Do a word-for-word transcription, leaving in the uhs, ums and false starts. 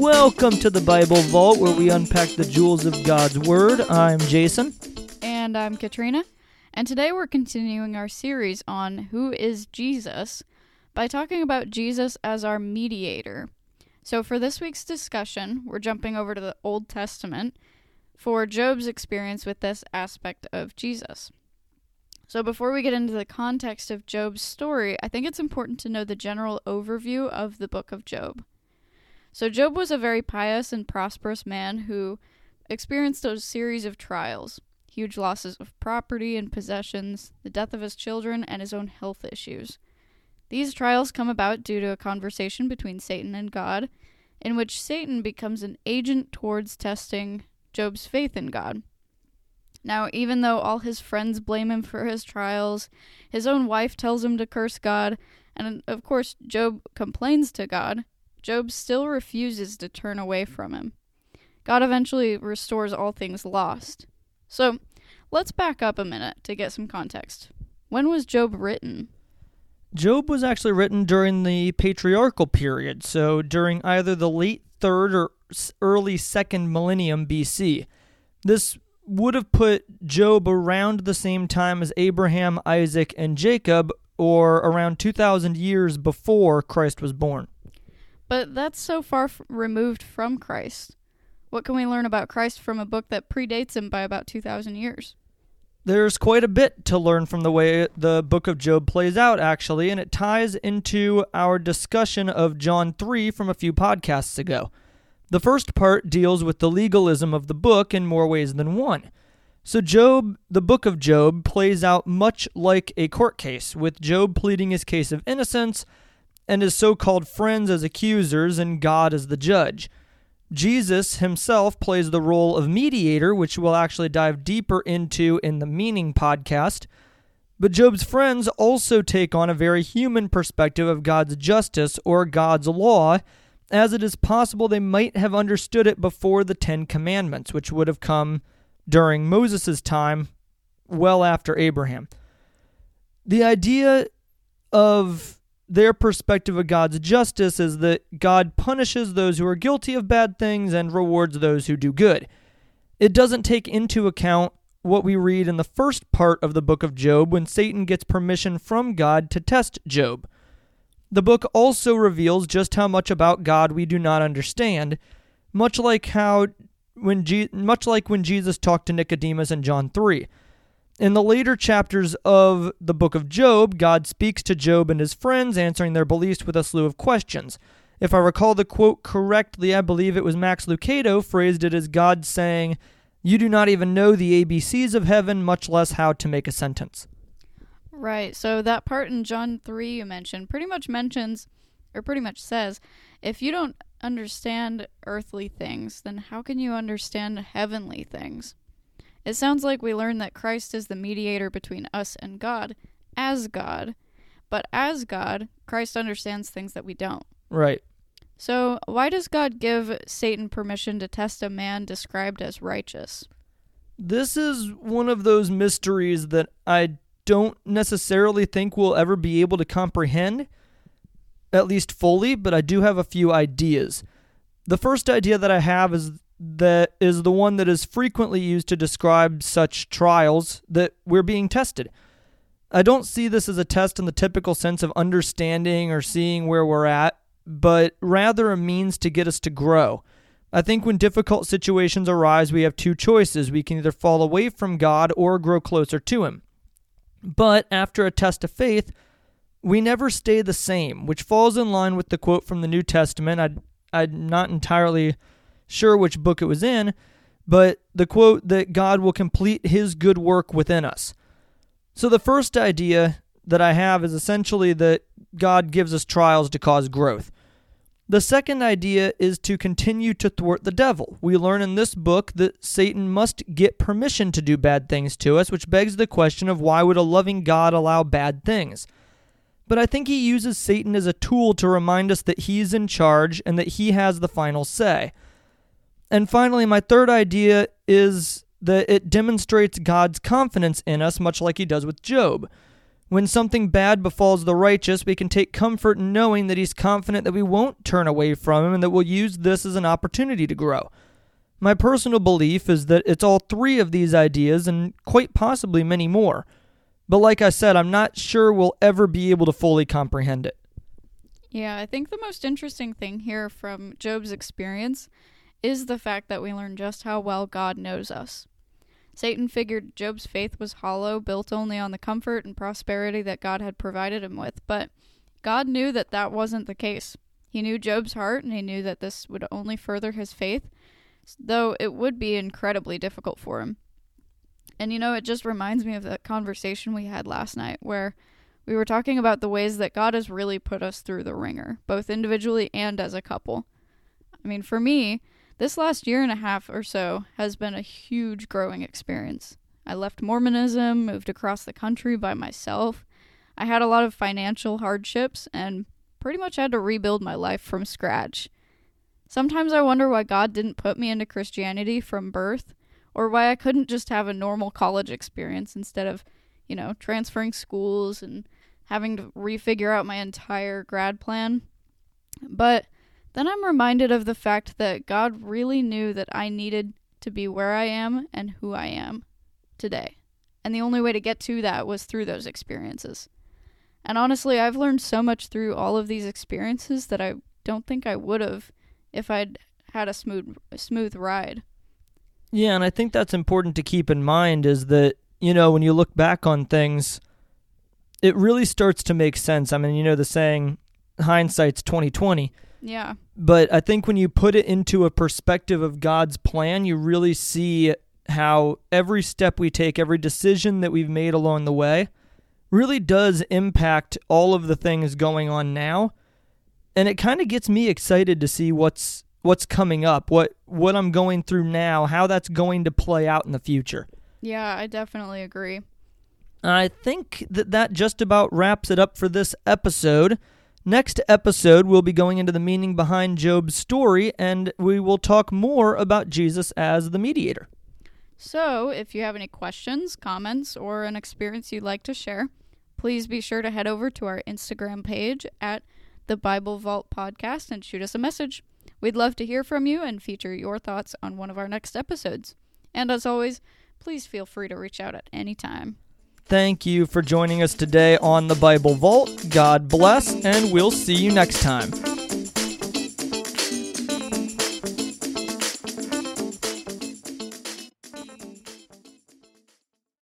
Welcome to the Bible Vault, where we unpack the jewels of God's Word. I'm Jason. And I'm Katrina. And today we're continuing our series on Who is Jesus by talking about Jesus as our mediator. So for this week's discussion, we're jumping over to the Old Testament for Job's experience with this aspect of Jesus. So before we get into the context of Job's story, I think it's important to know the general overview of the book of Job. So Job was a very pious and prosperous man who experienced a series of trials, huge losses of property and possessions, the death of his children, and his own health issues. These trials come about due to a conversation between Satan and God, in which Satan becomes an agent towards testing Job's faith in God. Now, even though all his friends blame him for his trials, his own wife tells him to curse God, and of course Job complains to God, Job still refuses to turn away from him. God eventually restores all things lost. So, let's back up a minute to get some context. When was Job written? Job was actually written during the patriarchal period, so during either the late third or early second millennium B C. This would have put Job around the same time as Abraham, Isaac, and Jacob, or around two thousand years before Christ was born. But that's so far f- removed from Christ. What can we learn about Christ from a book that predates him by about two thousand years? There's quite a bit to learn from the way the book of Job plays out, actually, and it ties into our discussion of John three from a few podcasts ago. The first part deals with the legalism of the book in more ways than one. So Job, the book of Job, plays out much like a court case, with Job pleading his case of innocence and his so-called friends as accusers and God as the judge. Jesus himself plays the role of mediator, which we'll actually dive deeper into in the Meaning podcast. But Job's friends also take on a very human perspective of God's justice or God's law, as it is possible they might have understood it before the Ten Commandments, which would have come during Moses' time, well after Abraham. The idea of their perspective of God's justice is that God punishes those who are guilty of bad things and rewards those who do good. It doesn't take into account what we read in the first part of the book of Job when Satan gets permission from God to test Job. The book also reveals just how much about God we do not understand, much like how when Je- much like when Jesus talked to Nicodemus in John three. In the later chapters of the book of Job, God speaks to Job and his friends, answering their beliefs with a slew of questions. If I recall the quote correctly, I believe it was Max Lucado phrased it as God saying, "You do not even know the A B Cs of heaven, much less how to make a sentence." Right, so that part in John three you mentioned pretty much mentions, or pretty much says, if you don't understand earthly things, then how can you understand heavenly things? It sounds like we learn that Christ is the mediator between us and God, as God. But as God, Christ understands things that we don't. Right. So why does God give Satan permission to test a man described as righteous? This is one of those mysteries that I don't necessarily think we'll ever be able to comprehend, at least fully, but I do have a few ideas. The first idea that I have is that is the one that is frequently used to describe such trials that we're being tested. I don't see this as a test in the typical sense of understanding or seeing where we're at, but rather a means to get us to grow. I think when difficult situations arise, we have two choices. We can either fall away from God or grow closer to Him. But after a test of faith, we never stay the same, which falls in line with the quote from the New Testament. I'd, I'm not entirely sure which book it was in, but the quote that God will complete His good work within us. So the first idea that I have is essentially that God gives us trials to cause growth. The second idea is to continue to thwart the devil. We learn in this book that Satan must get permission to do bad things to us, which begs the question of why would a loving God allow bad things? But I think He uses Satan as a tool to remind us that he's in charge and that he has the final say. And finally, my third idea is that it demonstrates God's confidence in us, much like He does with Job. When something bad befalls the righteous, we can take comfort in knowing that he's confident that we won't turn away from him and that we'll use this as an opportunity to grow. My personal belief is that it's all three of these ideas and quite possibly many more. But like I said, I'm not sure we'll ever be able to fully comprehend it. Yeah, I think the most interesting thing here from Job's experience is the fact that we learn just how well God knows us. Satan figured Job's faith was hollow, built only on the comfort and prosperity that God had provided him with, but God knew that that wasn't the case. He knew Job's heart, and he knew that this would only further his faith, though it would be incredibly difficult for him. And you know, it just reminds me of that conversation we had last night, where we were talking about the ways that God has really put us through the ringer, both individually and as a couple. I mean, for me, this last year and a half or so has been a huge growing experience. I left Mormonism, moved across the country by myself. I had a lot of financial hardships and pretty much had to rebuild my life from scratch. Sometimes I wonder why God didn't put me into Christianity from birth, or why I couldn't just have a normal college experience instead of, you know, transferring schools and having to refigure out my entire grad plan. But then I'm reminded of the fact that God really knew that I needed to be where I am and who I am today. And the only way to get to that was through those experiences. And honestly, I've learned so much through all of these experiences that I don't think I would have if I'd had a smooth a smooth ride. Yeah, and I think that's important to keep in mind is that, you know, when you look back on things, it really starts to make sense. I mean, you know the saying, hindsight's twenty twenty. Yeah. But I think when you put it into a perspective of God's plan, you really see how every step we take, every decision that we've made along the way, really does impact all of the things going on now. And it kind of gets me excited to see what's what's coming up, what what I'm going through now, how that's going to play out in the future. Yeah, I definitely agree. I think that that just about wraps it up for this episode. Next episode, we'll be going into the meaning behind Job's story, and we will talk more about Jesus as the mediator. So, if you have any questions, comments, or an experience you'd like to share, please be sure to head over to our Instagram page at the Bible Vault Podcast and shoot us a message. We'd love to hear from you and feature your thoughts on one of our next episodes. And as always, please feel free to reach out at any time. Thank you for joining us today on the Bible Vault. God bless, and we'll see you next time.